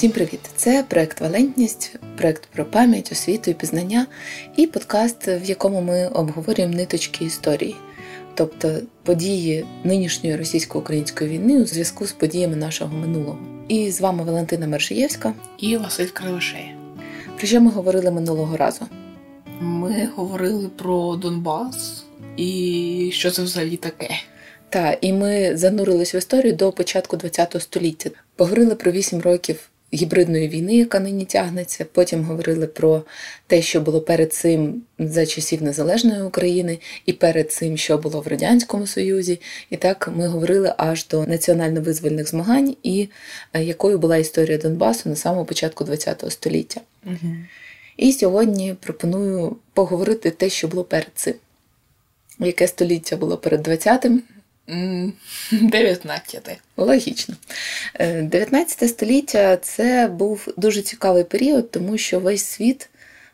Всім привіт! Це проект «Валентність», проект про пам'ять, освіту і пізнання і подкаст, в якому ми обговорюємо ниточки історії, тобто події нинішньої російсько-української війни у зв'язку з подіями нашого минулого. І з вами Валентина Мершиєвська і Василь Кривошей. Про що ми говорили минулого разу? Ми говорили про Донбас і що це взагалі таке. Так, і ми занурились в історію до початку ХХ століття. Поговорили про 8 років гібридної війни, яка нині тягнеться, потім говорили про те, що було перед цим за часів Незалежної України, і перед цим, що було в Радянському Союзі. І так ми говорили аж до національно-визвольних змагань і якою була історія Донбасу на самому початку ХХ століття. Угу. І сьогодні пропоную поговорити те, що було перед цим. Яке століття було перед 20-м? 19-те. Логічно. 19 століття – це був дуже цікавий період, тому що весь світ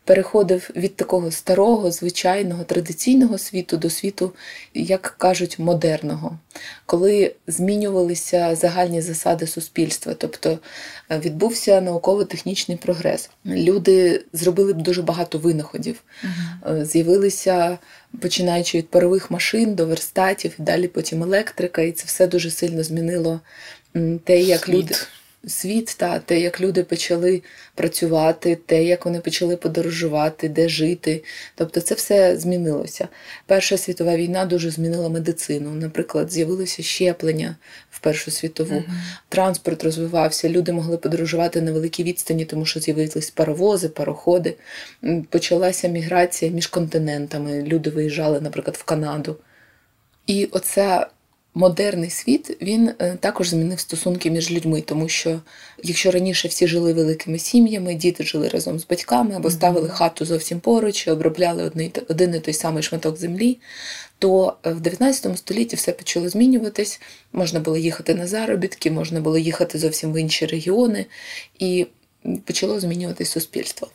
переходив від такого старого, звичайного, традиційного світу до світу, як кажуть, модерного, коли змінювалися загальні засади суспільства, тобто відбувся науково-технічний прогрес. Люди зробили б дуже багато винаходів. Uh-huh. З'явилися, починаючи від парових машин до верстатів, далі потім електрика, і це все дуже сильно змінило те, як люди... Світ, та те, як люди почали працювати, те, як вони почали подорожувати, де жити. Тобто це все змінилося. Перша світова війна дуже змінила медицину. Наприклад, з'явилося щеплення в Першу світову. Mm-hmm. Транспорт розвивався, люди могли подорожувати на великій відстані, тому що з'явились паровози, пароходи. Почалася міграція між континентами. Люди виїжджали, наприклад, в Канаду. І оця... Модерний світ, він також змінив стосунки між людьми, тому що якщо раніше всі жили великими сім'ями, діти жили разом з батьками, або ставили хату зовсім поруч, обробляли один і той самий шматок землі, то в 19 столітті все почало змінюватись, можна було їхати на заробітки, можна було їхати зовсім в інші регіони, і почало змінюватись суспільство.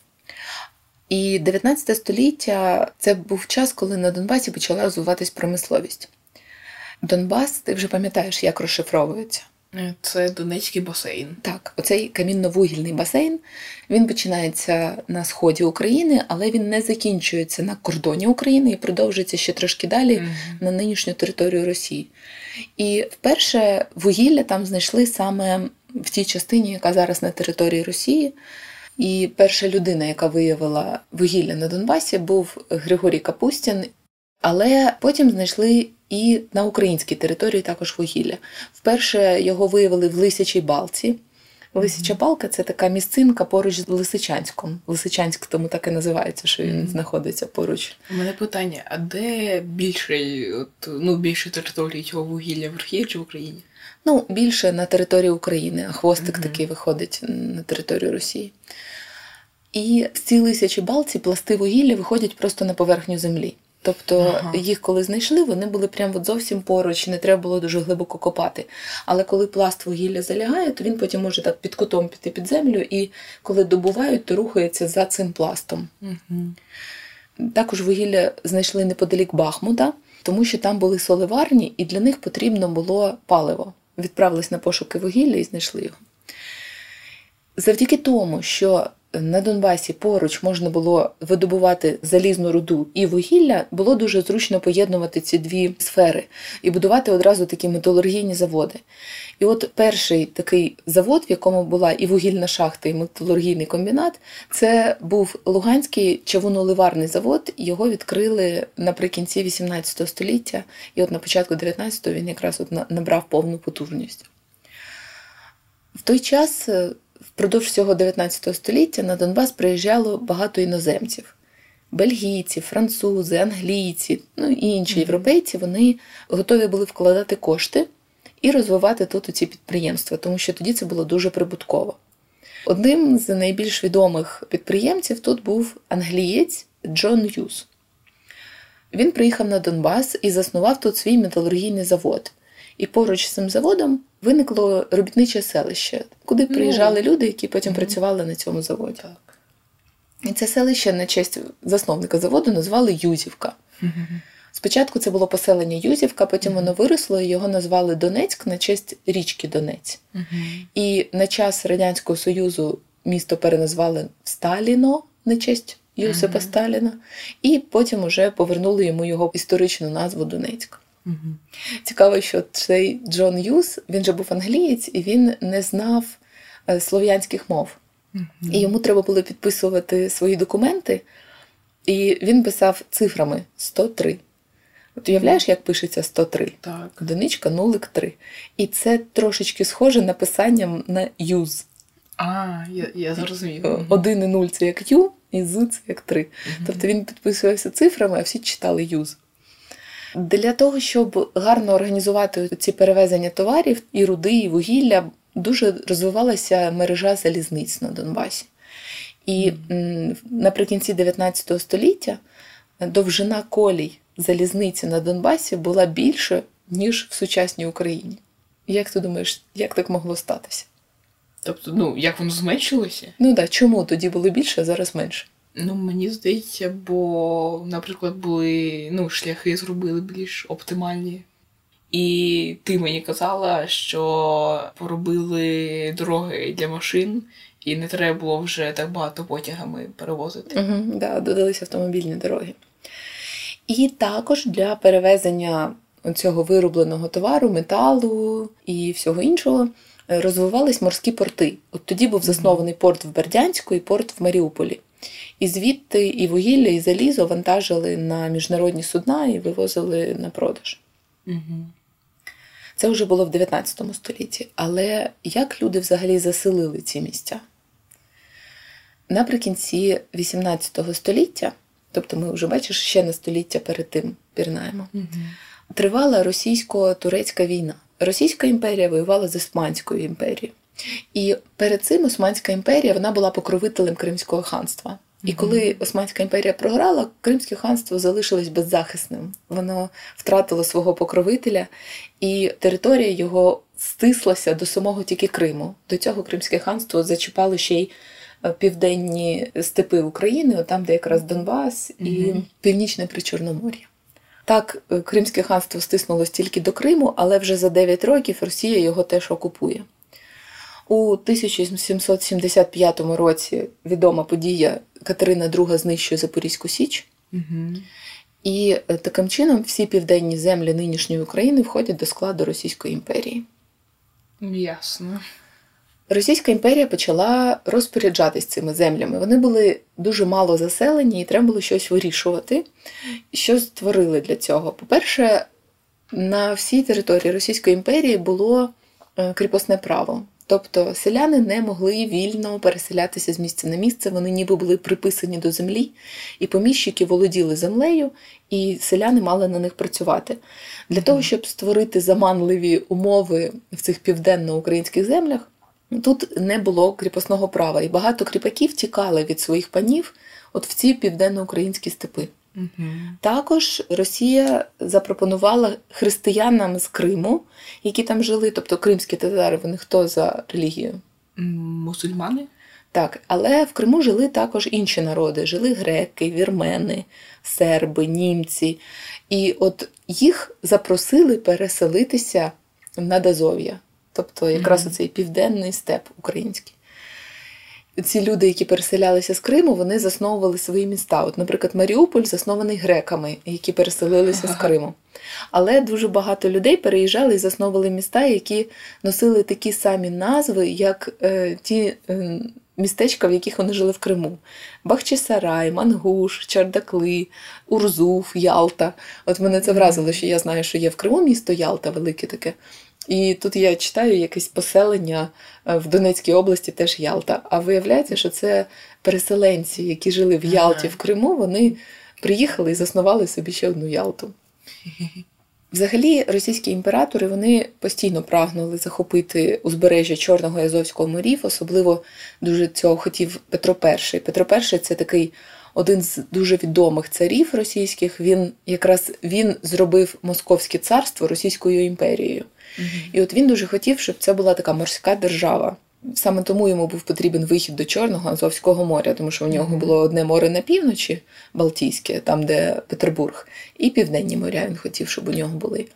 І 19 століття – це був час, коли на Донбасі почала розвиватись промисловість. Донбас, ти вже пам'ятаєш, як розшифровується? Це Донецький басейн. Так, оцей камінно-вугільний басейн, він починається на сході України, але він не закінчується на кордоні України і продовжується ще трошки далі на нинішню територію Росії. І вперше вугілля там знайшли саме в тій частині, яка зараз на території Росії. І перша людина, яка виявила вугілля на Донбасі, був Григорій Капустін. Але потім знайшли і на українській території також вугілля. Вперше його виявили в Лисячій балці. Лисяча балка – це така місцинка поруч з Лисичанськом. Лисичанськ тому так і називається, що він знаходиться поруч. У мене питання, а де більше території цього вугілля, в Росії чи в Україні? Ну, більше на території України, а хвостик такий виходить на територію Росії. І в цій Лисячій балці пласти вугілля виходять просто на поверхню землі. Тобто їх коли знайшли, вони були прямо зовсім поруч, не треба було дуже глибоко копати. Але коли пласт вугілля залягає, то він потім може так під кутом піти під землю, і коли добувають, то рухається за цим пластом. Також вугілля знайшли неподалік Бахмута, тому що там були солеварні, і для них потрібно було паливо. Відправились на пошуки вугілля і знайшли його. Завдяки тому, що на Донбасі поруч можна було видобувати залізну руду і вугілля, було дуже зручно поєднувати ці дві сфери і будувати одразу такі металургійні заводи. І от перший такий завод, в якому була і вугільна шахта, і металургійний комбінат, це був Луганський чавуноливарний завод. Його відкрили наприкінці 18 століття, і от на початку 19-го він якраз от набрав повну потужність. В той час... Впродовж всього 19 століття на Донбас приїжджало багато іноземців. Бельгійці, французи, англійці, і інші європейці, вони готові були вкладати кошти і розвивати тут ці підприємства, тому що тоді це було дуже прибутково. Одним з найбільш відомих підприємців тут був англієць Джон Юс. Він приїхав на Донбас і заснував тут свій металургійний завод. І поруч з цим заводом виникло робітниче селище, куди приїжджали люди, які потім працювали на цьому заводі. Так. І це селище на честь засновника заводу назвали Юзівка. Спочатку це було поселення Юзівка, потім воно виросло і його назвали Донецьк на честь річки Донець. І на час Радянського Союзу місто переназвали в Сталіно на честь Йосипа Сталіна. І потім уже повернули йому його історичну назву Донецьк. Цікаво, що цей Джон Юс, він же був англієць, і він не знав слов'янських мов. І йому треба було підписувати свої документи, і він писав цифрами 103. От уявляєш, як пишеться 103? Так. Донечка, нулик, 3. І це трошечки схоже на писання на юз. Я зрозуміла. 1 і 0 – це як ю, і з – це як 3. Тобто він підписувався цифрами, а всі читали юз. Для того, щоб гарно організувати ці перевезення товарів, і руди, і вугілля, дуже розвивалася мережа залізниць на Донбасі. І наприкінці 19 століття довжина колій залізниці на Донбасі була більше, ніж в сучасній Україні. Як ти думаєш, як так могло статися? Тобто, як воно зменшилося? Так, чому тоді було більше, а зараз менше? Мені здається, бо, наприклад, були, шляхи зробили більш оптимальні. І ти мені казала, що поробили дороги для машин, і не треба було вже так багато потягами перевозити. Додалися автомобільні дороги. І також для перевезення цього виробленого товару, металу і всього іншого розвивались морські порти. От тоді був заснований порт в Бердянську і порт в Маріуполі. І звідти і вугілля, і залізо вантажили на міжнародні судна і вивозили на продаж. Це вже було в 19 столітті. Але як люди взагалі заселили ці місця? Наприкінці 18 століття, тобто ми вже, бачиш, ще на століття перед тим пірнаємо, тривала російсько-турецька війна. Російська імперія воювала з Османською імперією. І перед цим Османська імперія, вона була покровителем Кримського ханства. І коли Османська імперія програла, Кримське ханство залишилось беззахисним. Воно втратило свого покровителя, і територія його стислася до самого тільки Криму. До цього Кримське ханство зачіпало ще й південні степи України, там, де якраз Донбас і Північне Причорномор'я. Так, Кримське ханство стиснулося тільки до Криму, але вже за 9 років Росія його теж окупує. У 1775 році відома подія Катерина II знищує Запорізьку Січ. І таким чином всі південні землі нинішньої України входять до складу Російської імперії. Ясно. Російська імперія почала розпоряджатись цими землями. Вони були дуже мало заселені і треба було щось вирішувати. Що створили для цього? По-перше, на всій території Російської імперії було кріпосне право. Тобто селяни не могли вільно переселятися з місця на місце, вони ніби були приписані до землі, і поміщики володіли землею, і селяни мали на них працювати. Для того, щоб створити заманливі умови в цих південноукраїнських землях, тут не було кріпосного права, і багато кріпаків тікали від своїх панів от в ці південноукраїнські степи. Також Росія запропонувала християнам з Криму, які там жили, тобто кримські татари, вони хто за релігією? Мусульмани? Так, але в Криму жили також інші народи. Жили греки, вірмени, серби, німці. І от їх запросили переселитися на Дазов'я, тобто якраз оцей південний степ український. Ці люди, які переселялися з Криму, вони засновували свої міста. От, наприклад, Маріуполь заснований греками, які переселилися з Криму. Але дуже багато людей переїжджали і засновували міста, які носили такі самі назви, як ті містечка, в яких вони жили в Криму. Бахчисарай, Мангуш, Чардакли, Урзуф, Ялта. От мене це вразило, що я знаю, що є в Криму місто Ялта велике таке. І тут я читаю якесь поселення в Донецькій області, теж Ялта. А виявляється, що це переселенці, які жили в Ялті, в Криму, вони приїхали і заснували собі ще одну Ялту. Взагалі, російські імператори, вони постійно прагнули захопити узбережжя Чорного і Азовського морів, особливо дуже цього хотів Петро І. Петро І – це такий один з дуже відомих царів російських. Він зробив Московське царство Російською імперією. І от він дуже хотів, щоб це була така морська держава. Саме тому йому був потрібен вихід до Чорного Азовського моря, тому що у нього було одне море на півночі, Балтійське, там, де Петербург, і Південні моря він хотів, щоб у нього були.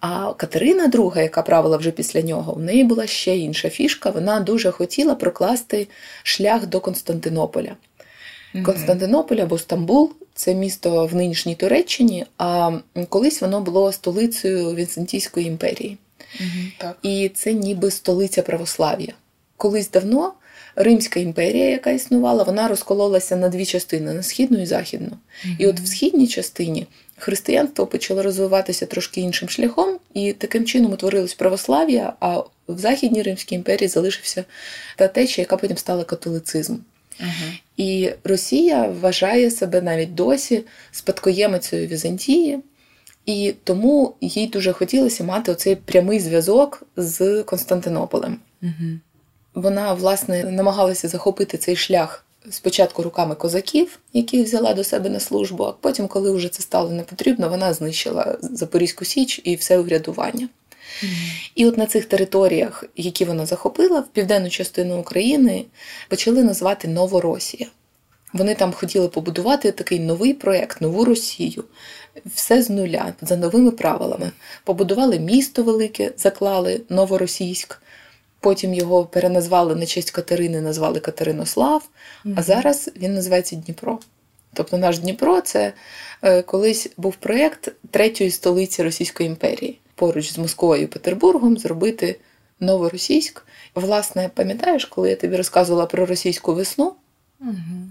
А Катерина II, яка правила вже після нього, в неї була ще інша фішка. Вона дуже хотіла прокласти шлях до Константинополя. Константинополь або Стамбул – це місто в нинішній Туреччині, а колись воно було столицею Візантійської імперії. Так. І це ніби столиця православ'я. Колись давно Римська імперія, яка існувала, вона розкололася на дві частини – на східну і західну. І от в східній частині християнство почало розвиватися трошки іншим шляхом, і таким чином утворилось православ'я, а в Західній Римській імперії залишився та течія, яка потім стала католицизмом. І Росія вважає себе навіть досі спадкоємицею Візантії, і тому їй дуже хотілося мати оцей прямий зв'язок з Константинополем. Вона, власне, намагалася захопити цей шлях спочатку руками козаків, яких взяла до себе на службу, а потім, коли вже це стало не потрібно, вона знищила Запорізьку Січ і все урядування. І от на цих територіях, які вона захопила, в південну частину України почали називати Новоросія. Вони там хотіли побудувати такий новий проєкт, нову Росію. Все з нуля, за новими правилами. Побудували місто велике, заклали Новоросійськ. Потім його переназвали на честь Катерини, назвали Катеринослав, а зараз він називається Дніпро. Тобто наш Дніпро – це колись був проєкт третьої столиці Російської імперії. Поруч з Москвою і Петербургом зробити Новоросійськ. Власне, пам'ятаєш, коли я тобі розказувала про російську весну?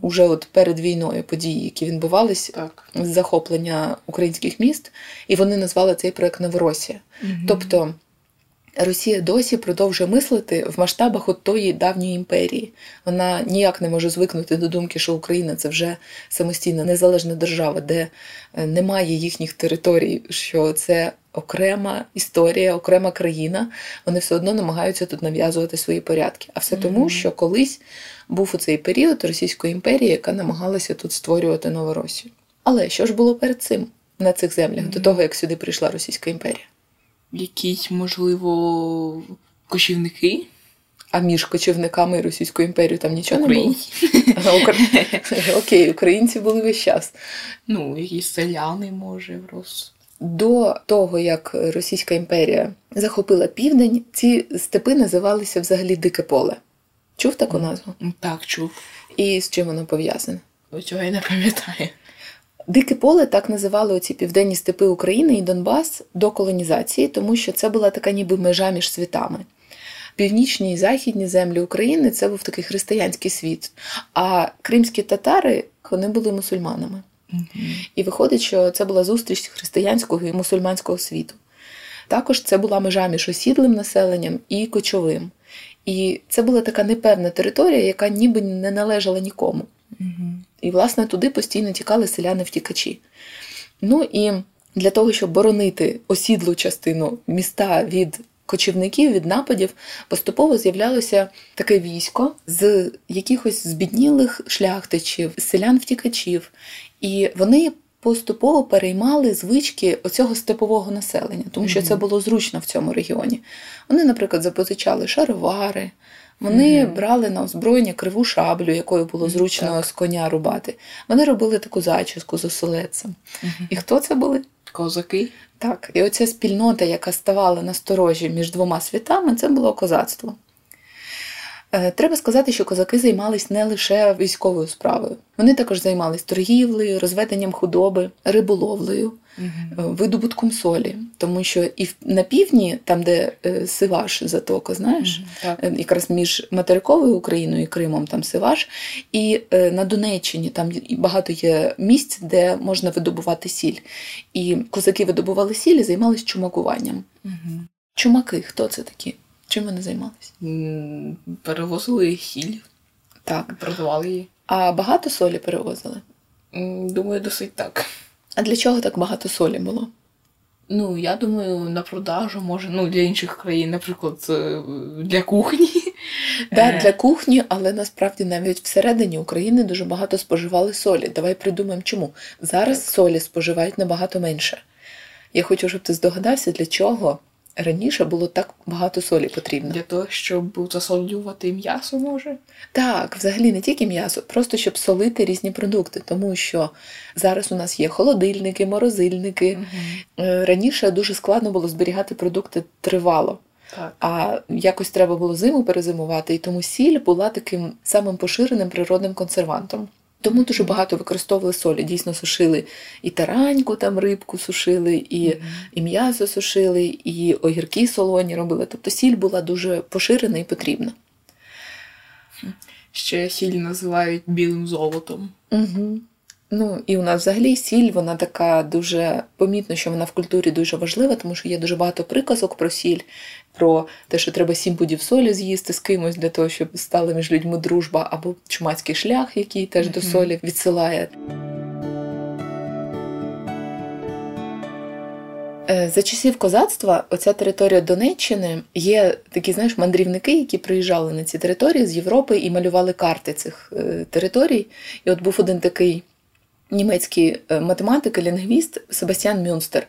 Уже от перед війною події, які відбувались з захоплення українських міст, і вони назвали цей проєкт Новоросія. Тобто Росія досі продовжує мислити в масштабах от тої давньої імперії. Вона ніяк не може звикнути до думки, що Україна – це вже самостійна незалежна держава, де немає їхніх територій, що це окрема історія, окрема країна. Вони все одно намагаються тут нав'язувати свої порядки. А все тому, що колись був у цей період Російської імперії, яка намагалася тут створювати Новоросію. Але що ж було перед цим на цих землях, до того, як сюди прийшла Російська імперія? Якісь, можливо, кочівники? А між кочівниками і Російською імперією там нічого не було? Окей, українці були весь час. Ну, якісь селяни, може, До того, як Російська імперія захопила південь, ці степи називалися взагалі Дике поле. Чув таку назву? Так, чув. І з чим воно пов'язане? Цього я не пам'ятаю. Дике поле так називали оці південні степи України і Донбас до колонізації, тому що це була така ніби межа між світами. Північні і західні землі України – це був такий християнський світ, а кримські татари, вони були мусульманами. І виходить, що це була зустріч християнського і мусульманського світу. Також це була межа між осідлим населенням і кочовим. І це була така непевна територія, яка ніби не належала нікому. І, власне, туди постійно тікали селяни-втікачі. Ну і для того, щоб боронити осідлу частину міста від кочівників, від нападів, поступово з'являлося таке військо з якихось збіднілих шляхтичів, селян-втікачів. І вони поступово переймали звички оцього степового населення, тому що це було зручно в цьому регіоні. Вони, наприклад, запозичали шаровари, вони брали на озброєння криву шаблю, якою було зручно з коня рубати. Вони робили таку зачіску з оселедцем. І хто це були? Козаки. Так. І оця спільнота, яка ставала на сторожі між двома світами, це було козацтво. Треба сказати, що козаки займались не лише військовою справою. Вони також займались торгівлею, розведенням худоби, риболовлею, видобутком солі. Тому що і на півдні, там де Сиваш затока, знаєш, якраз між материковою Україною і Кримом там Сиваш, і на Донеччині там багато є місць, де можна видобувати сіль. І козаки видобували сіль і займались чумакуванням. Чумаки, хто це такі? Чим вони займалися? Перевозили сіль. Так. Продавали її. А багато солі перевозили? Думаю, досить так. А для чого так багато солі було? Ну, я думаю, на продажу, може, ну, для інших країн, наприклад, для кухні. Так, для кухні, але насправді навіть всередині України дуже багато споживали солі. Давай придумаємо, чому. Зараз солі споживають набагато менше. Я хочу, щоб ти здогадався, для чого Раніше було так багато солі потрібно. Для того, щоб засолювати м'ясо, може? Так, взагалі не тільки м'ясо, просто щоб солити різні продукти. Тому що зараз у нас є холодильники, морозильники. Угу. Раніше дуже складно було зберігати продукти тривало. Так. А якось треба було зиму перезимувати, і тому сіль була таким самим поширеним природним консервантом. Тому дуже багато використовували солі. Дійсно сушили і тараньку, там рибку сушили, і м'ясо сушили, і огірки солоні робили. Тобто сіль була дуже поширена і потрібна. Ще сіль називають білим золотом. Угу. Ну, і у нас взагалі сіль, вона така дуже помітно, що вона в культурі дуже важлива, тому що є дуже багато приказок про сіль, про те, що треба 7 пудів солі з'їсти з кимось для того, щоб стала між людьми дружба, або чумацький шлях, який теж до солі відсилає. За часів козацтва оця територія Донеччини є такі, знаєш, мандрівники, які приїжджали на ці території з Європи і малювали карти цих територій. І от був один такий німецький математик і лінгвіст Себастьян Мюнстер.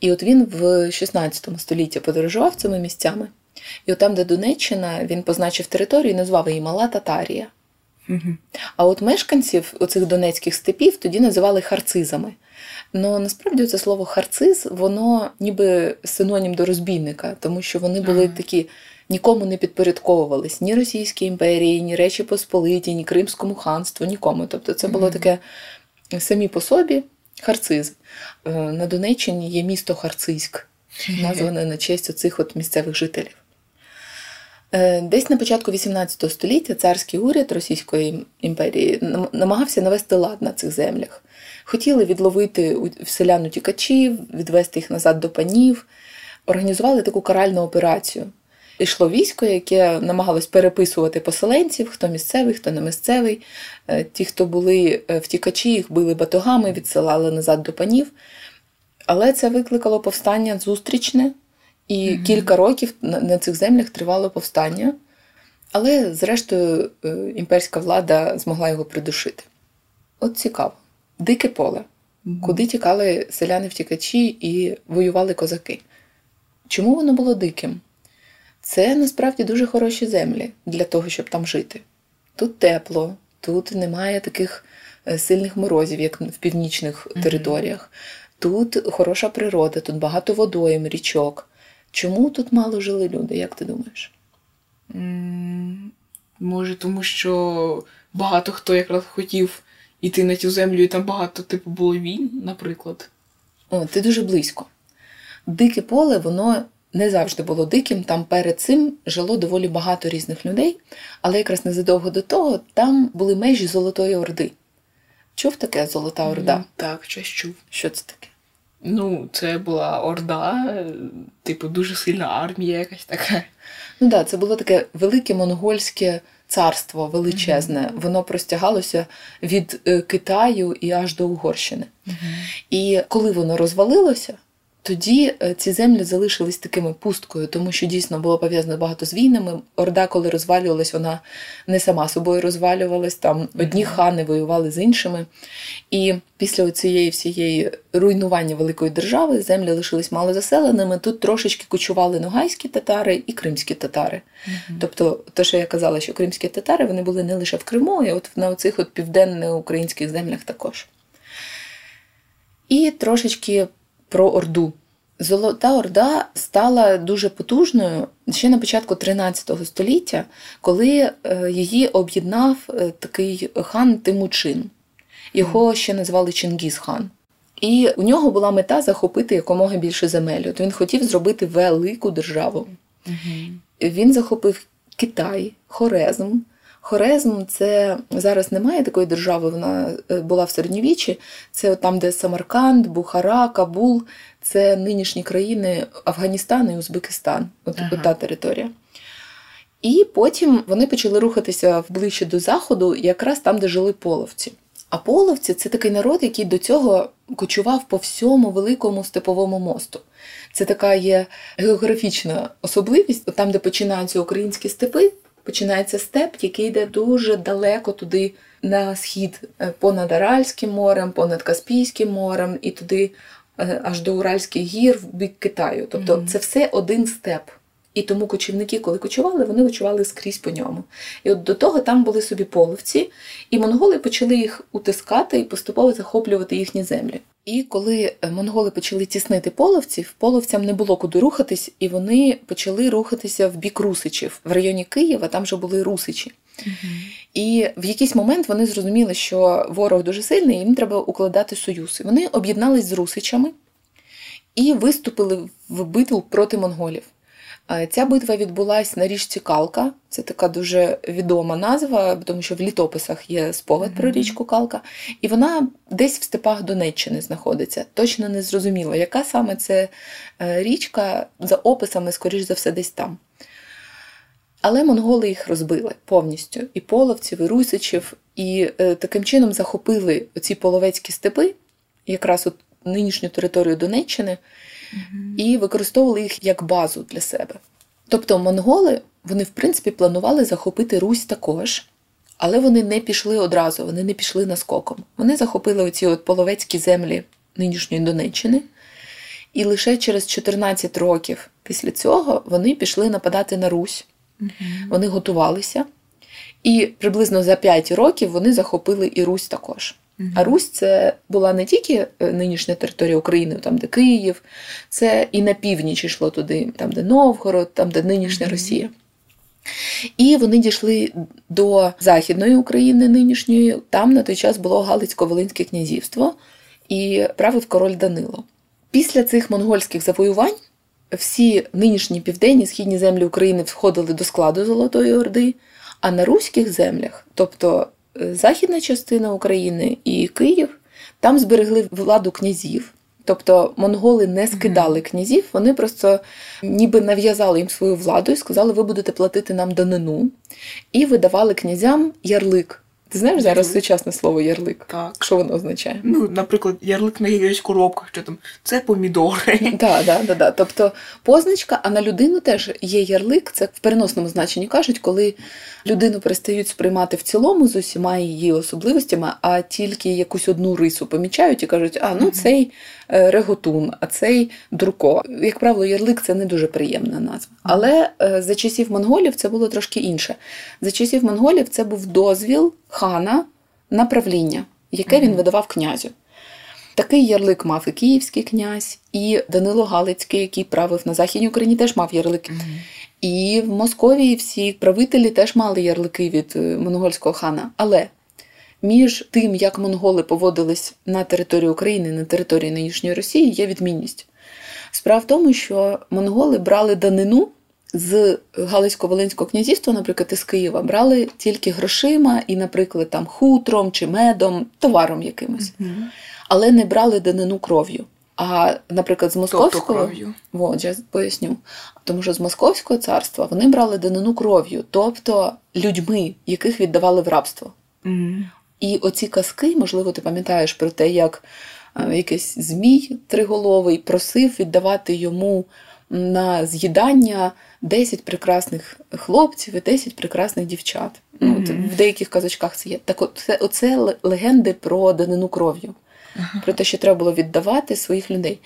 І от він в 16 столітті подорожував цими місцями. І от там, де Донеччина, він позначив територію і назвав її Мала Татарія. Угу. А от мешканців оцих донецьких степів тоді називали харцизами. Но насправді це слово харциз, воно ніби синонім до розбійника, тому що вони були такі, нікому не підпорядковувались, ні Російській імперії, ні Речі Посполитій, ні Кримському ханству, нікому. Тобто це було таке самі по собі харцизи. На Донеччині є місто Харциськ, назване на честь оцих от місцевих жителів. Десь на початку 18 століття царський уряд Російської імперії намагався навести лад на цих землях. Хотіли відловити селян утікачів, відвести їх назад до панів. Організували таку каральну операцію. Йшло військо, яке намагалось переписувати поселенців, хто місцевий, хто не місцевий. Ті, хто були втікачі, їх били батогами, відсилали назад до панів. Але це викликало повстання зустрічне, і кілька років на цих землях тривало повстання. Але, зрештою, імперська влада змогла його придушити. От цікаво. Дике поле, куди тікали селяни-втікачі і воювали козаки. Чому воно було диким? Це, насправді, дуже хороші землі для того, щоб там жити. Тут тепло, тут немає таких сильних морозів, як в північних територіях. Тут хороша природа, тут багато водойм, річок. Чому тут мало жили люди, як ти думаєш? Може, тому що багато хто якраз хотів іти на цю землю, і там багато типу було війн, наприклад. О, ти дуже близько. Дике поле, воно не завжди було диким, там перед цим жило доволі багато різних людей, але якраз незадовго до того там були межі Золотої Орди. Чув таке Золота Орда? Так, щось чув. Що це таке? Ну, це була орда, типу дуже сильна армія якась така. Ну так, це було таке велике монгольське царство величезне. Воно простягалося від Китаю і аж до Угорщини. І коли воно розвалилося, тоді ці землі залишились такими пусткою, тому що дійсно було пов'язано багато з війнами. Орда, коли розвалювалась, вона не сама собою розвалювалась, там одні хани воювали з іншими. І після цієї всієї руйнування великої держави землі лишились малозаселеними. Тут трошечки кочували ногайські татари і кримські татари. Тобто, те, що я казала, що кримські татари, вони були не лише в Криму, а от на оцих от південноукраїнських землях також. І трошечки про Орду. Золота Орда стала дуже потужною ще на початку 13 століття, коли її об'єднав такий хан Тимучин. Його ще назвали Чингіз-хан. І у нього була мета захопити якомога більше земель. От він хотів зробити велику державу. Він захопив Китай, Хорезм. Хорезм – це зараз немає такої держави, вона була в середньовіччі. Це там, де Самарканд, Бухара, Кабул. Це нинішні країни Афганістан і Узбекистан. От та територія. І потім вони почали рухатися ближче до заходу, якраз там, де жили половці. А половці – це такий народ, який до цього кочував по всьому великому степовому мосту. Це така є географічна особливість. Там, де починаються українські степи, починається степ, який йде дуже далеко туди на схід, понад Аральським морем, понад Каспійським морем і туди аж до Уральських гір в бік Китаю. Тобто це все один степ. І тому кочівники, коли кочували, вони кочували скрізь по ньому. І от до того там були собі половці, і монголи почали їх утискати і поступово захоплювати їхні землі. І коли монголи почали тіснити половців, половцям не було куди рухатись, і вони почали рухатися в бік Русичів. В районі Києва там вже були Русичі. І в якийсь момент вони зрозуміли, що ворог дуже сильний, і їм треба укладати союз. І вони об'єднались з Русичами і виступили в битву проти монголів. Ця битва відбулася на річці Калка. Це така дуже відома назва, тому що в літописах є спогад про річку Калка. І вона десь в степах Донеччини знаходиться. Точно не зрозуміло, яка саме це річка, за описами, скоріш за все, десь там. Але монголи їх розбили повністю. І половців, і русичів. І таким чином захопили оці половецькі степи, якраз от нинішню територію Донеччини, і використовували їх як базу для себе. Тобто монголи, вони в принципі планували захопити Русь також, але вони не пішли одразу, вони не пішли наскоком. Вони захопили оці от половецькі землі нинішньої Донеччини, і лише через 14 років після цього вони пішли нападати на Русь. Вони готувалися, і приблизно за 5 років вони захопили і Русь також. А Русь – це була не тільки нинішня територія України, там, де Київ, це і на північ йшло туди, там, де Новгород, там, де нинішня Росія. І вони дійшли до Західної України нинішньої. Там на той час було Галицько-Волинське князівство і правив король Данило. Після цих монгольських завоювань всі нинішні південні, східні землі України входили до складу Золотої Орди, а на руських землях, тобто західна частина України і Київ, там зберегли владу князів. Тобто монголи не скидали князів, вони просто ніби нав'язали їм свою владу і сказали, ви будете платити нам данину. І видавали князям ярлик. Ти знаєш зараз сучасне слово ярлик? Так. Що воно означає? Ну, наприклад, ярлик на якійсь коробках, що там, це помідори. Так. Тобто позначка, а на людину теж є ярлик, це в переносному значенні кажуть, коли людину перестають сприймати в цілому з усіма її особливостями, а тільки якусь одну рису помічають і кажуть, цей реготун, а цей дурко. Як правило, ярлик – це не дуже приємна назва. Але за часів монголів це було трошки інше. За часів монголів це був дозвіл хана на правління, яке він видавав князю. Такий ярлик мав і київський князь, і Данило Галицький, який правив на Західній Україні, теж мав ярлик. І в Московії всі правителі теж мали ярлики від монгольського хана. Але між тим, як монголи поводились на території України, на території нинішньої Росії, є відмінність. Справа в тому, що монголи брали данину з Галицько-Волинського князівства, наприклад, із Києва, брали тільки грошима і, наприклад, там хутром чи медом, товаром якимось. Але не брали данину кров'ю. А, наприклад, з московського... Тобто кров'ю. От, я поясню. Тому що з московського царства вони брали данину кров'ю, тобто людьми, яких віддавали в рабство. І оці казки, можливо, ти пам'ятаєш про те, як якийсь змій триголовий просив віддавати йому на з'їдання 10 прекрасних хлопців і 10 прекрасних дівчат. В деяких казочках це є. Так от, оце легенди про данину кров'ю. Про те, що треба було віддавати своїх людей.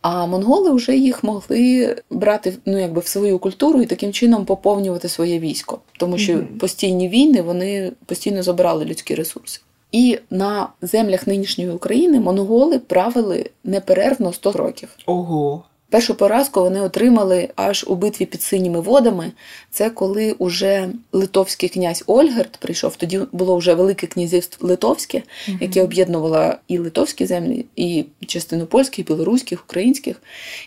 А монголи вже їх могли брати в свою культуру і таким чином поповнювати своє військо. Тому що постійні війни, вони постійно забирали людські ресурси. І на землях нинішньої України монголи правили неперервно 100 років. Ого! Першу поразку вони отримали аж у битві під Синіми Водами. Це коли уже литовський князь Ольгерд прийшов. Тоді було вже Велике князівство Литовське, яке об'єднувало і литовські землі, і частину польських, білоруських, українських.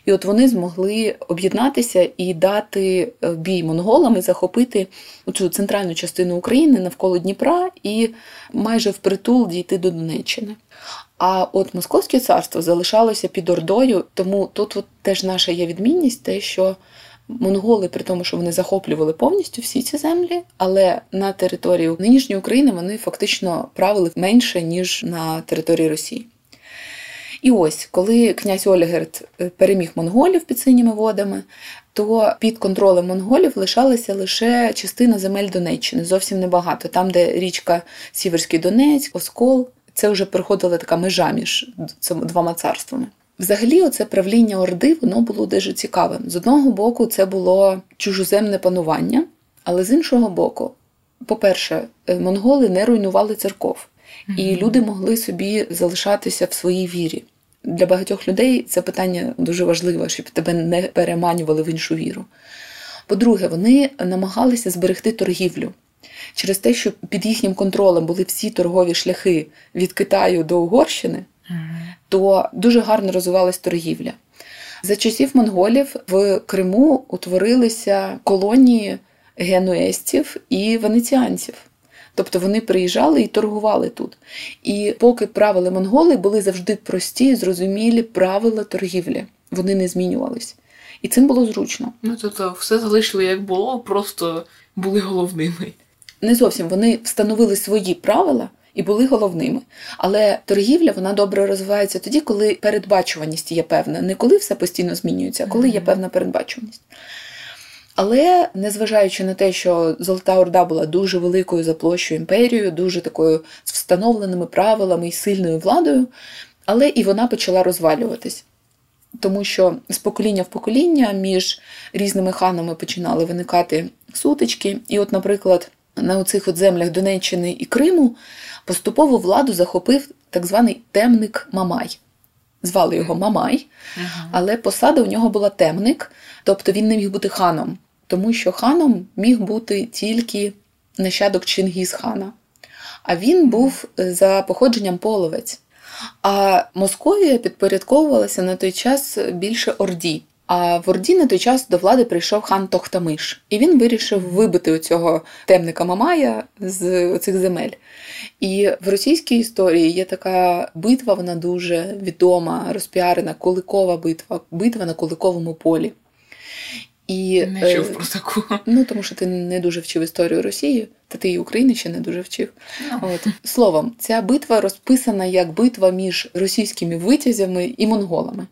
І от вони змогли об'єднатися і дати бій монголам, і захопити цю центральну частину України навколо Дніпра і майже впритул дійти до Донеччини. А от Московське царство залишалося під Ордою, тому тут от теж наша є відмінність, те, що монголи, при тому, що вони захоплювали повністю всі ці землі, але на території нинішньої України вони фактично правили менше, ніж на території Росії. І ось, коли князь Ольгерд переміг монголів під Синіми Водами, то під контролем монголів лишалася лише частина земель Донеччини, зовсім небагато. Там, де річка Сіверський Донець, Оскол, це вже проходила така межа між цими двома царствами. Взагалі, оце правління Орди, воно було дуже цікавим. З одного боку, це було чужоземне панування, але з іншого боку, по-перше, монголи не руйнували церков, і люди могли собі залишатися в своїй вірі. Для багатьох людей це питання дуже важливе, щоб тебе не переманювали в іншу віру. По-друге, вони намагалися зберегти торгівлю. Через те, що під їхнім контролем були всі торгові шляхи від Китаю до Угорщини, то дуже гарно розвивалась торгівля. За часів монголів в Криму утворилися колонії генуестів і венеціанців. Тобто вони приїжджали і торгували тут. І поки правили монголи, були завжди прості, зрозумілі правила торгівлі. Вони не змінювались. І цим було зручно. Ну, тобто все залишили як було, просто були головними. Не зовсім. Вони встановили свої правила і були головними. Але торгівля, вона добре розвивається тоді, коли передбачуваність є певна. Не коли все постійно змінюється, а коли є певна передбачуваність. Але, незважаючи на те, що Золота Орда була дуже великою за площею імперією, дуже такою з встановленими правилами і сильною владою, але і вона почала розвалюватись. Тому що з покоління в покоління між різними ханами починали виникати сутички. І от, наприклад, на оцих от землях Донеччини і Криму поступово владу захопив так званий темник Мамай. Звали його Мамай, але посада у нього була темник, тобто він не міг бути ханом, тому що ханом міг бути тільки нащадок Чингіз-хана. А він був за походженням половець. А Московія підпорядковувалася на той час більше Орді. А в Орді на той час до влади прийшов хан Тохтамиш. І він вирішив вибити оцього темника Мамая з оцих земель. І в російській історії є така битва, вона дуже відома, розпіарена, Куликова битва. Битва на Куликовому полі. І, не чув про таку. Ну, тому що ти не дуже вчив історію Росії, та ти і України ще не дуже вчив. От. Словом, ця битва розписана як битва між російськими витязями і монголами.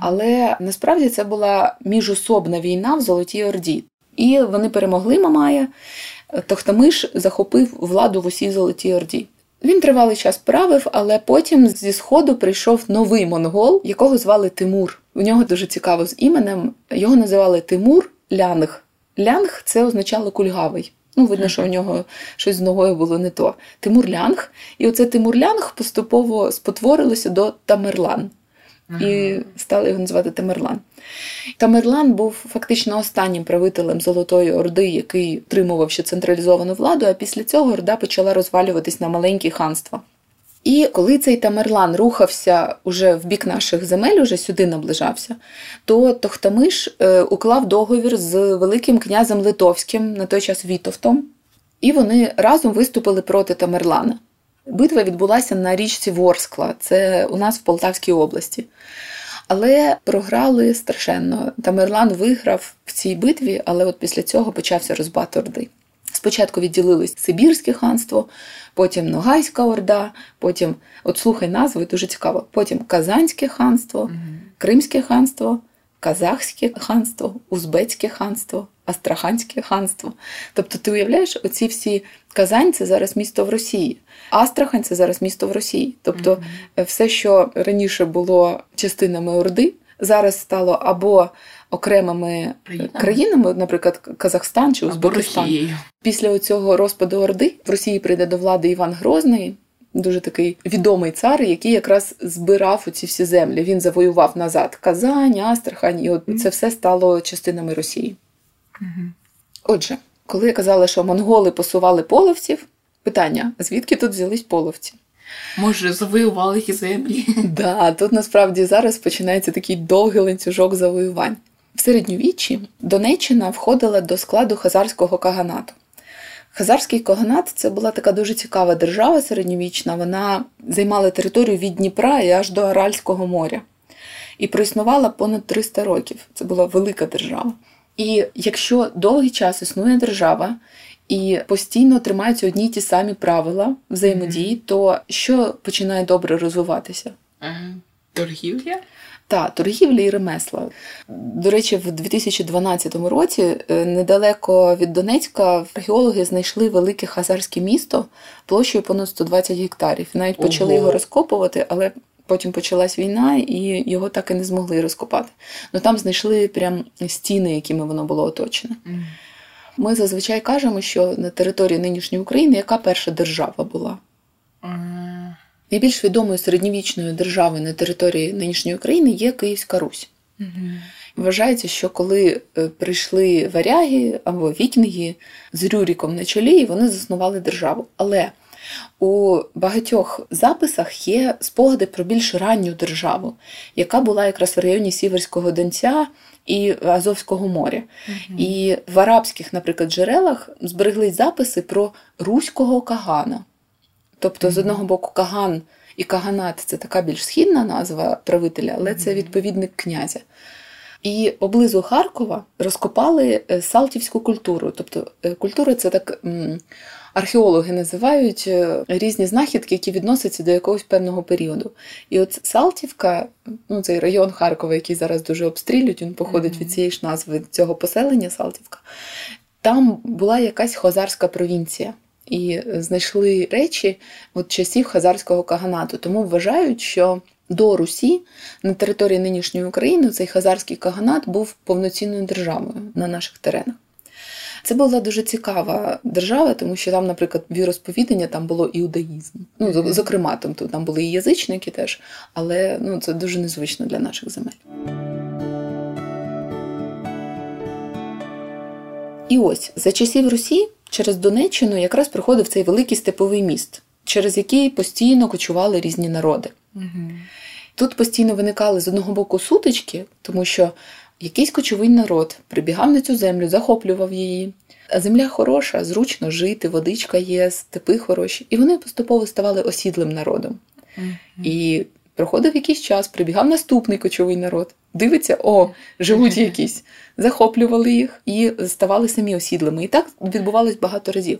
Але насправді це була міжособна війна в Золотій Орді. І вони перемогли Мамая, Тохтамиш захопив владу в усій Золотій Орді. Він тривалий час правив, але потім зі Сходу прийшов новий монгол, якого звали Тимур. У нього дуже цікаво з іменем. Його називали Тимур-Лянг. Лянг – це означало кульгавий. Ну, видно, що у нього щось з ногою було не то. Тимур-Лянг. І оце Тимур-Лянг поступово спотворилося до Тамерлан. І стали його називати Тамерлан. Тамерлан був фактично останнім правителем Золотої Орди, який утримував ще централізовану владу, а після цього Орда почала розвалюватись на маленькі ханства. І коли цей Тамерлан рухався уже в бік наших земель, уже сюди наближався, то Тохтамиш уклав договір з великим князем Литовським, на той час Вітовтом, і вони разом виступили проти Тамерлана. Битва відбулася на річці Ворскла, це у нас в Полтавській області. Але програли страшенно. Тамерлан виграв в цій битві, але от після цього почався розбат Орди. Спочатку відділились Сибірське ханство, потім Ногайська Орда, потім, от слухай назви, дуже цікаво, потім Казанське ханство, Кримське ханство, Казахське ханство, Узбецьке ханство, Астраханське ханство. Тобто ти уявляєш, оці всі Казань – це зараз місто в Росії, Астрахань – це зараз місто в Росії. Тобто все, що раніше було частинами Орди, зараз стало або окремими країнами, наприклад, Казахстан чи Узбекистан. Після цього розпаду Орди в Росії прийде до влади Іван Грозний, дуже такий відомий цар, який якраз збирав оці всі землі. Він завоював назад Казань, Астрахань, і от це все стало частинами Росії. Отже, коли я казала, що монголи посували половців, питання, звідки тут взялись половці? Може, завоювали їх землі? Да, тут насправді зараз починається такий довгий ланцюжок завоювань. В середньовіччі Донеччина входила до складу Хазарського каганату. Хазарський каганат – це була така дуже цікава держава середньовічна. Вона займала територію від Дніпра і аж до Аральського моря. І проіснувала понад 300 років. Це була велика держава. І якщо довгий час існує держава, і постійно тримаються одні й ті самі правила взаємодії, то що починає добре розвиватися? Торгівля? Так, торгівля і ремесла. До речі, в 2012 році недалеко від Донецька археологи знайшли велике хазарське місто площею понад 120 гектарів. Навіть почали його розкопувати, але Потім почалась війна, і його так і не змогли розкопати. Ну там знайшли прям стіни, якими воно було оточене. Ми зазвичай кажемо, що на території нинішньої України яка перша держава була? Найбільш відомою середньовічною державою на території нинішньої України є Київська Русь. Вважається, що коли прийшли варяги або вікінги з Рюріком на чолі, вони заснували державу. Але у багатьох записах є спогади про більш ранню державу, яка була якраз в районі Сіверського Донця і Азовського моря. І в арабських, наприклад, джерелах збереглись записи про руського кагана. Тобто, з одного боку, каган і каганат – це така більш східна назва правителя, але це відповідник князя. І поблизу Харкова розкопали салтівську культуру. Тобто, культура – це так археологи називають різні знахідки, які відносяться до якогось певного періоду. І от Салтівка, ну цей район Харкова, який зараз дуже обстрілюють, він походить від цієї ж назви цього поселення Салтівка, там була якась хазарська провінція. І знайшли речі від часів Хазарського каганату. Тому вважають, що до Русі на території нинішньої України цей Хазарський каганат був повноцінною державою на наших теренах. Це була дуже цікава держава, тому що там, наприклад, віросповідання, там було іудаїзм. Ну, зокрема, там були і язичники теж, але ну, це дуже незвично для наших земель. І ось, за часів Русі через Донеччину якраз проходив цей великий степовий міст, через який постійно кочували різні народи. Тут постійно виникали, з одного боку, сутички, тому що якийсь кочовий народ прибігав на цю землю, захоплював її. А земля хороша, зручно жити, водичка є, степи хороші. І вони поступово ставали осідлим народом. І проходив якийсь час, прибігав наступний кочовий народ. Дивиться, о, живуть якісь. Захоплювали їх і ставали самі осідлими. І так відбувалось багато разів.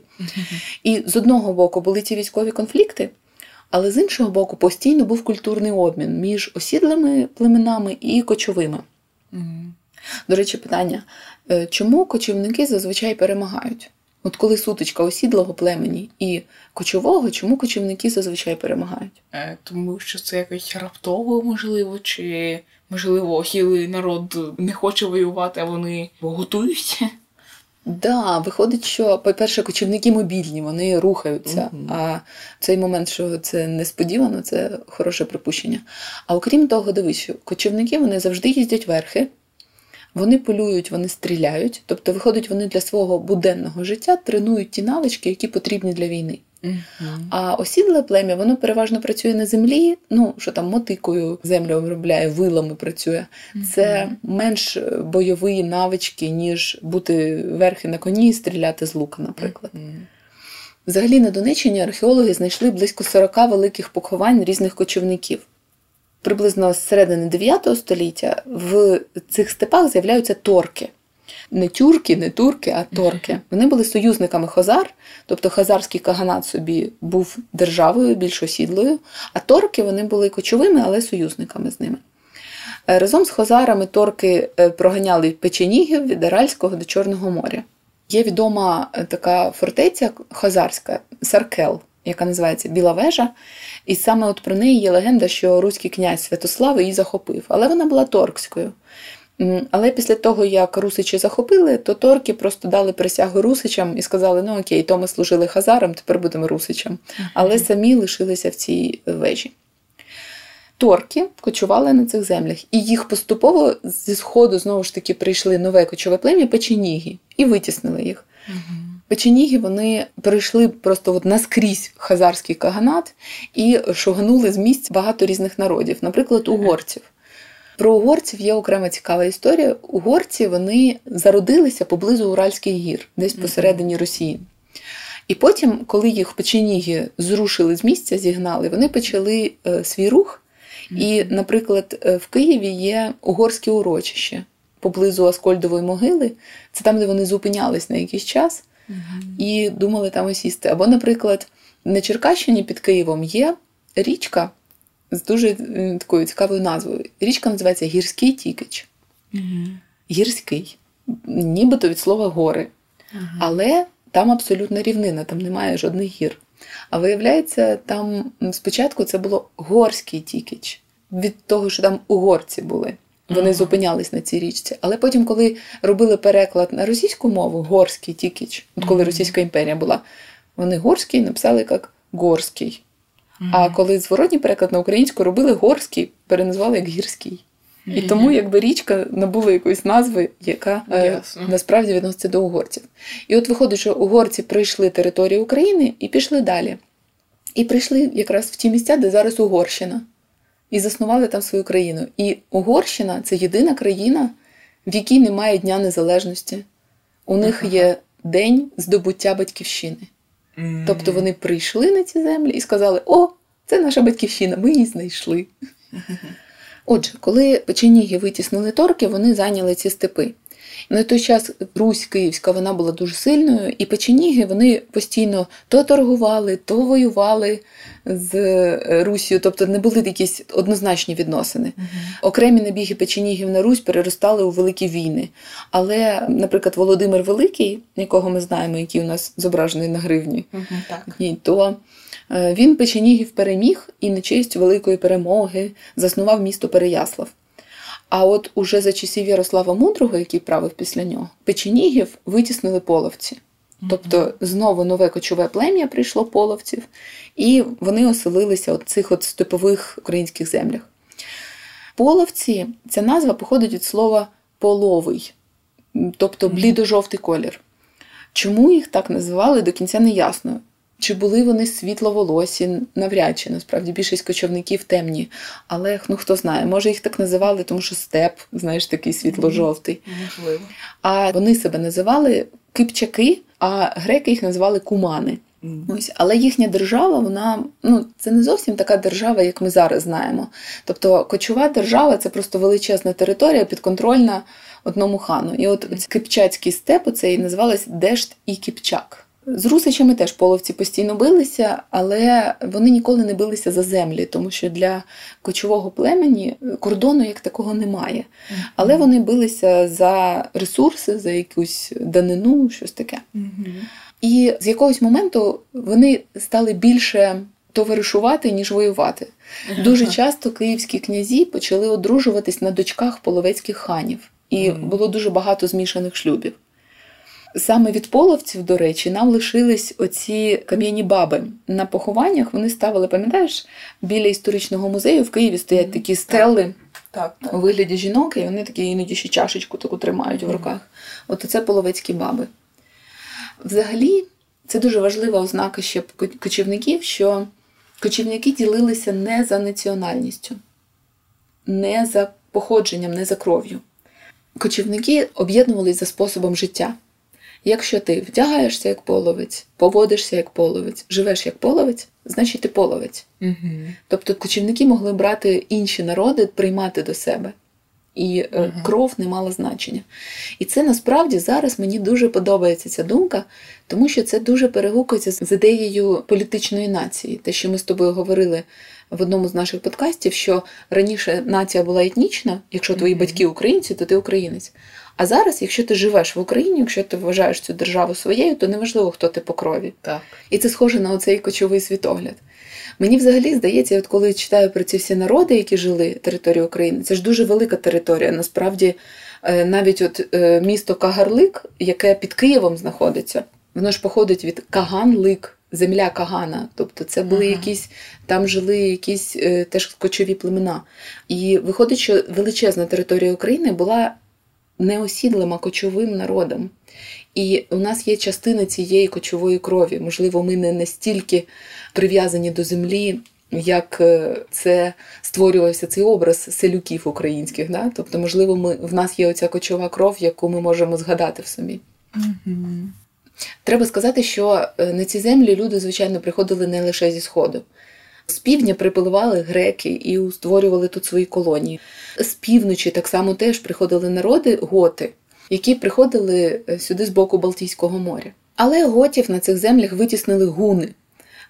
І з одного боку були ці військові конфлікти, але з іншого боку постійно був культурний обмін між осідлими племенами і кочовими. До речі, питання, чому кочівники зазвичай перемагають? От коли сутичка осідлого племені і кочового, чому кочівники зазвичай перемагають? Тому що це якось раптово, можливо, чи, можливо, осідлий народ не хоче воювати, а вони готуються? Да, виходить, що, по-перше, кочівники мобільні, вони рухаються. А цей момент, що це несподівано, це хороше припущення. А окрім того, дивись, кочівники, вони завжди їздять верхи. Вони полюють, вони стріляють. Тобто, виходить, вони для свого буденного життя тренують ті навички, які потрібні для війни. А осідле плем'я, воно переважно працює на землі, ну, що там, мотикою землю обробляє, вилами працює. Це менш бойові навички, ніж бути верхи на коні і стріляти з лука, наприклад. Взагалі, на Донеччині археологи знайшли близько 40 великих поховань різних кочівників. Приблизно з середини 9 століття в цих степах з'являються торки. Не тюрки, не турки, а торки. Вони були союзниками хазар, тобто хазарський каганат собі був державою, більш осідлою, а торки вони були кочовими, але союзниками з ними. Разом з хазарами торки проганяли печенігів від Аральського до Чорного моря. Є відома така фортеця хазарська – Саркел, яка називається Біла вежа. І саме от про неї є легенда, що руський князь Святослав її захопив. Але вона була торкською. Але після того, як русичі захопили, то торки просто дали присягу русичам і сказали, ну окей, то ми служили хазарам, тепер будемо русичам. Але самі лишилися в цій вежі. Торки кочували на цих землях. І їх поступово зі сходу, знову ж таки, прийшли нове кочове плем'я печеніги. І витіснили їх. Печеніги, вони перейшли просто от наскрізь хазарський каганат і шуганули з місць багато різних народів. Наприклад, угорців. Про угорців є окрема цікава історія. Угорці, вони зародилися поблизу Уральських гір, десь посередині Росії. І потім, коли їх печеніги зрушили з місця, зігнали, вони почали свій рух. І, наприклад, в Києві є угорське урочище поблизу Аскольдової могили. Це там, де вони зупинялись на якийсь час. І думали там осісти. Або, наприклад, на Черкащині під Києвом є річка з дуже такою цікавою назвою. Річка називається Гірський Тікич. Гірський. Нібито від слова гори. Але там абсолютна рівнина, там немає жодних гір. А виявляється, там спочатку це було горський Тікіч. Від того, що там угорці були. Вони зупинялись на цій річці. Але потім, коли робили переклад на російську мову, горський Тікіч, коли Російська імперія була, вони горський написали як горський. А коли зворотній переклад на українську робили горський, переназвали як гірський. І тому якби річка набула якоїсь назви, яка насправді відноситься до угорців. І от виходить, що угорці пройшли територію України і пішли далі. І прийшли якраз в ті місця, де зараз Угорщина. І заснували там свою країну. І Угорщина – це єдина країна, в якій немає Дня Незалежності. У них є День здобуття батьківщини. Тобто вони прийшли на ці землі і сказали, о, це наша батьківщина, ми її знайшли. Отже, коли печеніги витіснили торки, вони зайняли ці степи. На той час Русь Київська, вона була дуже сильною, і печеніги, вони постійно то торгували, то воювали з Руссю, тобто не були якісь однозначні відносини. Окремі набіги печенігів на Русь переростали у великі війни. Але, наприклад, Володимир Великий, якого ми знаємо, який у нас зображений на гривні, то він печенігів переміг і на честь великої перемоги заснував місто Переяслав. А от уже за часів Ярослава Мудрого, який правив після нього, печенігів витіснили половці. Тобто знову нове кочове плем'я прийшло половців, і вони оселилися в цих от степових українських землях. Половці, ця назва походить від слова половий, тобто блідо-жовтий колір. Чому їх так називали, до кінця не ясно. Чи були вони світловолосі? Навряд чи, насправді, більшість кочівників темні. Але, хто знає, може їх так називали, тому що степ, знаєш, такий світло-жовтий. Можливо. А вони себе називали кипчаки, а греки їх називали кумани. Ось. Але їхня держава, вона, це не зовсім така держава, як ми зараз знаємо. Тобто, кочова держава – це просто величезна територія, підконтрольна одному хану. І от кипчацький степ, це і називалось Дешт і Кипчак. З русичами теж половці постійно билися, але вони ніколи не билися за землі, тому що для кочового племені кордону як такого немає. Але вони билися за ресурси, за якусь данину, щось таке. І з якогось моменту вони стали більше товаришувати, ніж воювати. Дуже часто київські князі почали одружуватись на дочках половецьких ханів. І було дуже багато змішаних шлюбів. Саме від половців, до речі, нам лишились оці кам'яні баби. На похованнях вони ставили, пам'ятаєш, біля історичного музею в Києві стоять такі стели у вигляді жінок, і вони такі іноді ще чашечку таку тримають в руках. От це половецькі баби. Взагалі, це дуже важлива ознака ще кочівників, що кочівники ділилися не за національністю, не за походженням, не за кров'ю. Кочівники об'єднувалися за способом життя. Якщо ти вдягаєшся як половець, поводишся як половець, живеш як половець, значить ти половець. Тобто кочівники могли брати інші народи, приймати до себе. І кров не мала значення. І це насправді зараз мені дуже подобається ця думка, тому що це дуже перегукується з ідеєю політичної нації. Те, що ми з тобою говорили в одному з наших подкастів, що раніше нація була етнічна, якщо твої батьки українці, то ти українець. А зараз, якщо ти живеш в Україні, якщо ти вважаєш цю державу своєю, то неважливо, хто ти по крові. Так. І це схоже на оцей кочовий світогляд. Мені взагалі здається, от коли читаю про ці всі народи, які жили на території України, це ж дуже велика територія. Насправді, навіть от місто Кагарлик, яке під Києвом знаходиться, воно ж походить від Каганлик. Земля Кагана, тобто це були якісь, там жили якісь теж кочові племена. І виходить, що величезна територія України була неосідлима кочовим народом. І у нас є частина цієї кочової крові. Можливо, ми не настільки прив'язані до землі, як це створювався цей образ селюків українських. Да? Тобто, можливо, в нас є оця кочова кров, яку ми можемо згадати в собі. Треба сказати, що на ці землі люди, звичайно, приходили не лише зі Сходу. З півдня припливали греки і створювали тут свої колонії. З півночі так само теж приходили народи, готи, які приходили сюди з боку Балтійського моря. Але готів на цих землях витіснили гуни.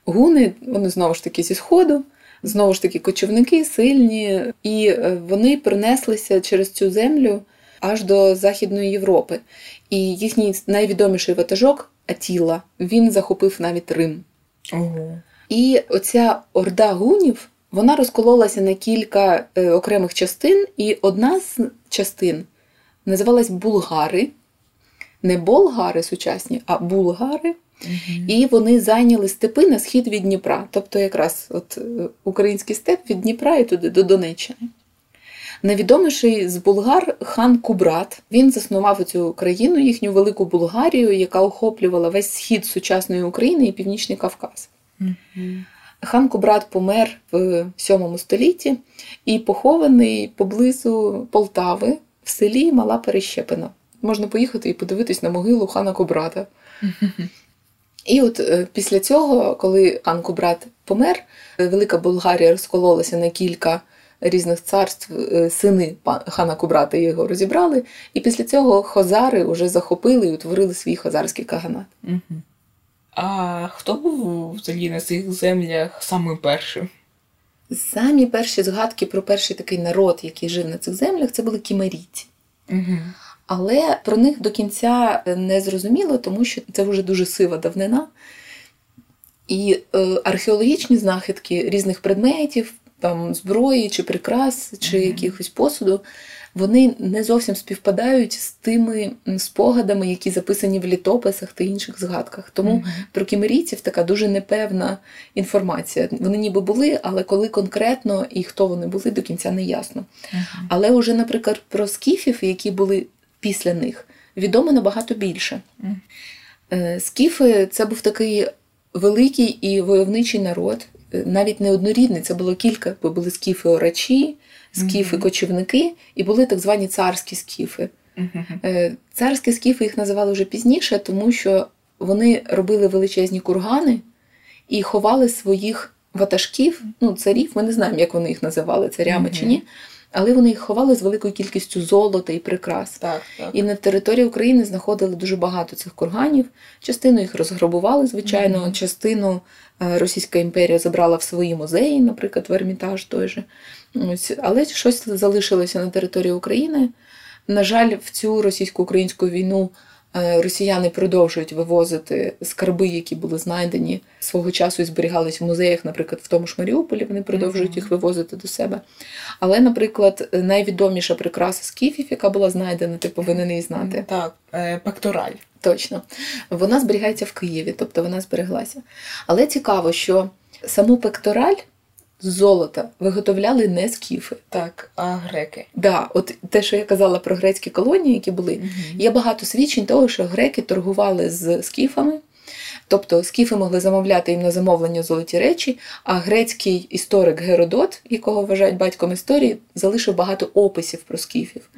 Гуни, вони знову ж таки зі Сходу, знову ж таки кочівники, сильні, і вони принеслися через цю землю аж до Західної Європи. І їхній найвідоміший ватажок Атіла, він захопив навіть Рим. Ого. І оця орда гунів, вона розкололася на кілька окремих частин, і одна з частин називалась булгари. Не болгари сучасні, а булгари. Угу. І вони зайняли степи на схід від Дніпра. Тобто якраз от український степ від Дніпра і туди до Донеччини. Найвідоміший з булгар хан Кубрат. Він заснував цю країну, їхню велику Булгарію, яка охоплювала весь схід сучасної України і Північний Кавказ. Угу. Хан Кубрат помер в 7 столітті і похований поблизу Полтави в селі Мала Перещепина. Можна поїхати і подивитись на могилу хана Кубрата. Угу. І от після цього, коли хан Кубрат помер, Велика Булгарія розкололася на кілька різних царств, сини хана Кубрата його розібрали, і після цього хозари вже захопили і утворили свій хазарський каганат. Угу. А хто був взагалі на цих землях самий перший? Самі перші згадки про перший такий народ, який жив на цих землях, це були кімерійці. Угу. Але про них до кінця не зрозуміло, тому що це вже дуже сива давнина. І археологічні знахідки різних предметів, там, зброї чи прикрас, чи якихось посуду, вони не зовсім співпадають з тими спогадами, які записані в літописах та інших згадках. Тому про кімерійців така дуже непевна інформація. Вони ніби були, але коли конкретно і хто вони були, до кінця не ясно. Але уже, наприклад, про скіфів, які були після них, відомо набагато більше. Скіфи – це був такий великий і войовничий народ, навіть не однорідний, це було кілька, бо були скіфи-орачі, скіфи-кочівники, і були так звані царські скіфи. Царські скіфи їх називали вже пізніше, тому що вони робили величезні кургани і ховали своїх ватажків, ну, царів, ми не знаємо, як вони їх називали, царями чи ні, але вони їх ховали з великою кількістю золота і прикрас. Так, так. І на території України знаходили дуже багато цих курганів. Частину їх розграбували, звичайно, частину Російська імперія забрала в свої музеї, наприклад, в Ермітаж той же. Ось. Але щось залишилося на території України. На жаль, в цю російсько-українську війну росіяни продовжують вивозити скарби, які були знайдені свого часу і зберігались в музеях, наприклад, в тому ж Маріуполі, вони продовжують їх вивозити до себе. Але, наприклад, найвідоміша прикраса скіфів, яка була знайдена, ти повинен її знати. Так, пектораль. Точно. Вона зберігається в Києві, тобто вона збереглася. Але цікаво, що саму пектораль з золота виготовляли не скіфи. Так, а греки. Да, от те, що я казала про грецькі колонії, які були, є багато свідчень того, що греки торгували з скіфами. Тобто скіфи могли замовляти їм на замовлення золоті речі, а грецький історик Геродот, якого вважають батьком історії, залишив багато описів про скіфів.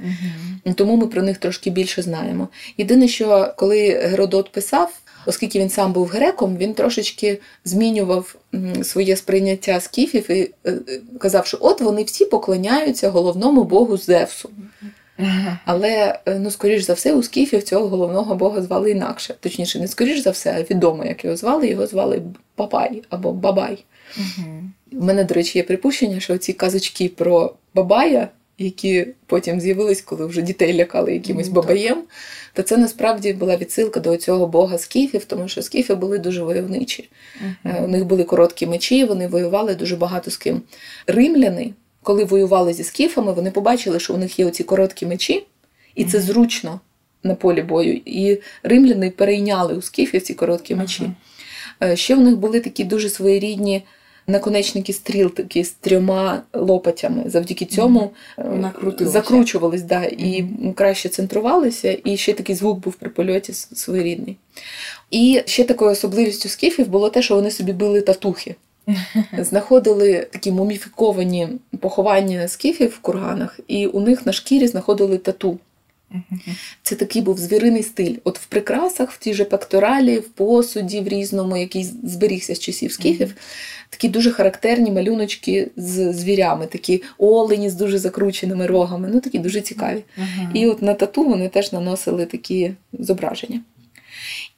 Тому ми про них трошки більше знаємо. Єдине, що коли Геродот писав, оскільки він сам був греком, він трошечки змінював своє сприйняття скіфів і казав, що от вони всі поклоняються головному богу Зевсу. Але, ну, скоріш за все, у скіфів цього головного бога звали інакше. Точніше, не скоріш за все, а відомо, як його звали Папай або Бабай. У мене, до речі, є припущення, що ці казочки про Бабая, які потім з'явились, коли вже дітей лякали якимось бабаєм, то це насправді була відсилка до цього бога скіфів, тому що скіфи були дуже войовничі. У них були короткі мечі, вони воювали дуже багато з ким. Римляни, коли воювали зі скіфами, вони побачили, що у них є оці короткі мечі, і це зручно на полі бою. І римляни перейняли у скіфів ці короткі мечі. Ще в них були такі дуже своєрідні наконечники стріл такі з 3 лопатями. Завдяки цьому закручувались, да, і краще центрувалися, і ще такий звук був при польоті своєрідний. І ще такою особливістю скіфів було те, що вони собі били татухи. Знаходили такі муміфіковані поховання скіфів в курганах, і у них на шкірі знаходили тату. Це такий був звіриний стиль. От в прикрасах, в тій же пекторалі, в посуді в різному, який зберігся з часів скіфів, такі дуже характерні малюночки з звірями, такі олені з дуже закрученими рогами, ну такі дуже цікаві. І от на тату вони теж наносили такі зображення.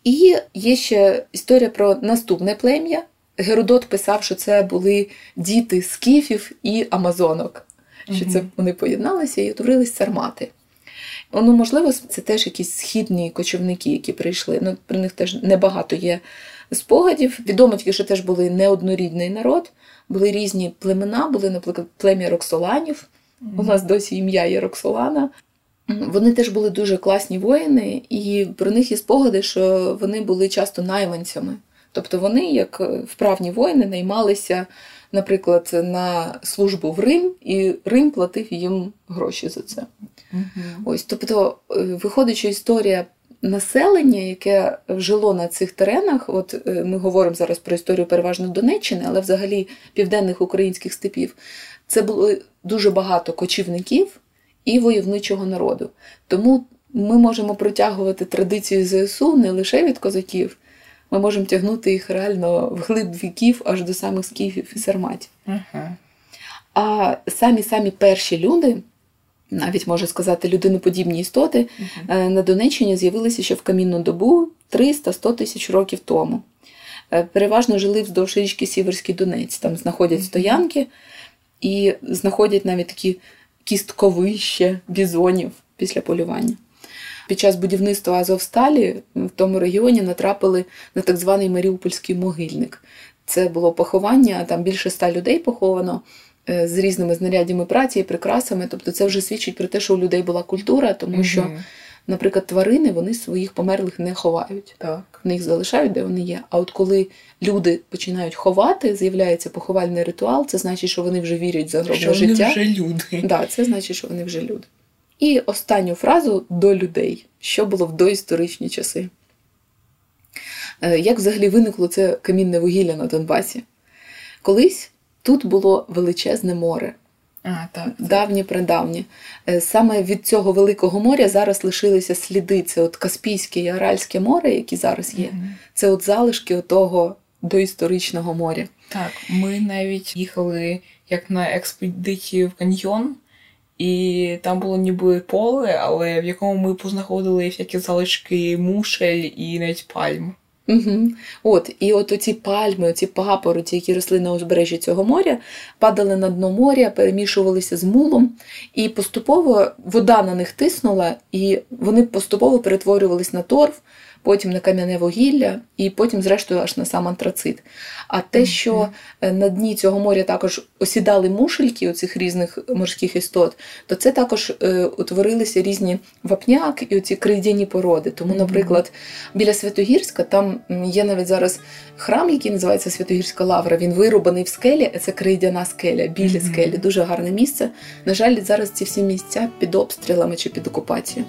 І є ще історія про наступне плем'я. Геродот писав, що це були діти скіфів і амазонок, що це вони поєдналися і утворились сармати. Ну, можливо, це теж якісь східні кочівники, які прийшли. Ну, про них теж небагато є спогадів. Відомо тільки, що теж були неоднорідний народ, були різні племена, були, наприклад, плем'я Роксоланів. У нас досі ім'я є Роксолана. Вони теж були дуже класні воїни, і про них є спогади, що вони були часто найманцями. Тобто вони, як вправні воїни, наймалися, наприклад, на службу в Рим, і Рим платив їм гроші за це. Ось, тобто, виходячи історія населення, яке жило на цих теренах, от ми говоримо зараз про історію переважно Донеччини, але взагалі південних українських степів, це було дуже багато кочівників і войовничого народу. Тому ми можемо протягувати традицію ЗСУ не лише від козаків, ми можемо тягнути їх реально вглиб віків аж до самих скіфів і сарматів. А самі-самі перші люди, навіть, можна сказати, людиноподібні істоти, на Донеччині з'явилися ще в камінну добу 300-100 тисяч років тому. Переважно жили вздовж річки Сіверський Донець. Там знаходять стоянки і знаходять навіть такі кістковище бізонів після полювання. Під час будівництва Азовсталі в тому регіоні натрапили на так званий Маріупольський могильник. Це було поховання, там більше 100 людей поховано з різними знаряддями праці і прикрасами. Тобто це вже свідчить про те, що у людей була культура, тому що, наприклад, тварини, вони своїх померлих не ховають. Вони їх залишають, де вони є. А от коли люди починають ховати, з'являється поховальний ритуал, це значить, що вони вже вірять в загробне життя. Що вони вже люди. Так, це значить, що вони вже люди. І останню фразу «до людей», що було в доісторичні часи. Як взагалі виникло це камінне вугілля на Донбасі? Колись тут було величезне море. Давні-предавні. Саме від цього великого моря зараз лишилися сліди. Це от Каспійське і Аральське море, які зараз є. Це от залишки отого доісторичного моря. Так, ми навіть їхали як на експедицію в каньйон. І там було ніби поле, але в якому ми познаходили всякі залишки мушель і навіть пальм. От, і от оці пальми, оці папороті, які росли на узбережжі цього моря, падали на дно моря, перемішувалися з мулом, і поступово вода на них тиснула, і вони поступово перетворювались на торф, потім на кам'яне вугілля, і потім, зрештою, аж на сам антрацит. А те, що на дні цього моря також осідали мушельки оцих різних морських істот, то це також утворилися різні вапняк і оці крейдяні породи. Тому, наприклад, біля Святогірська, там є навіть зараз храм, який називається Святогірська лавра, він вирубаний в скелі, це крейдяна скеля, білі скелі, дуже гарне місце. На жаль, зараз ці всі місця під обстрілами чи під окупацією.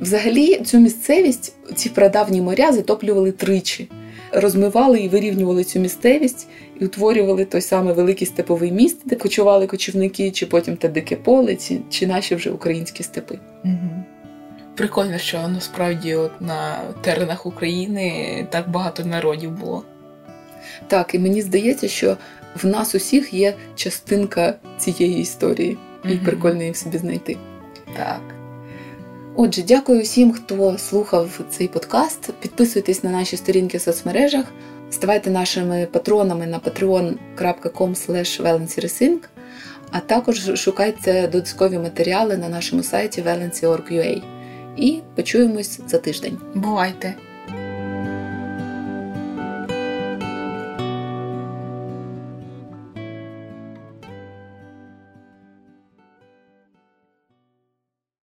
Взагалі цю місцевість, ці прадавні моря затоплювали тричі. Розмивали і вирівнювали цю місцевість, і утворювали той самий великий степовий міст, де кочували кочівники, чи потім те Дике поле, чи наші вже українські степи. Прикольно, що насправді от на теренах України так багато народів було. Так, і мені здається, що в нас усіх є частинка цієї історії. І прикольно її в собі знайти. Так. Отже, дякую всім, хто слухав цей подкаст. Підписуйтесь на наші сторінки в соцмережах. Ставайте нашими патронами на patreon.com/valencyresing, а також шукайте додаткові матеріали на нашому сайті valency.org.ua. І почуємось за тиждень. Бувайте!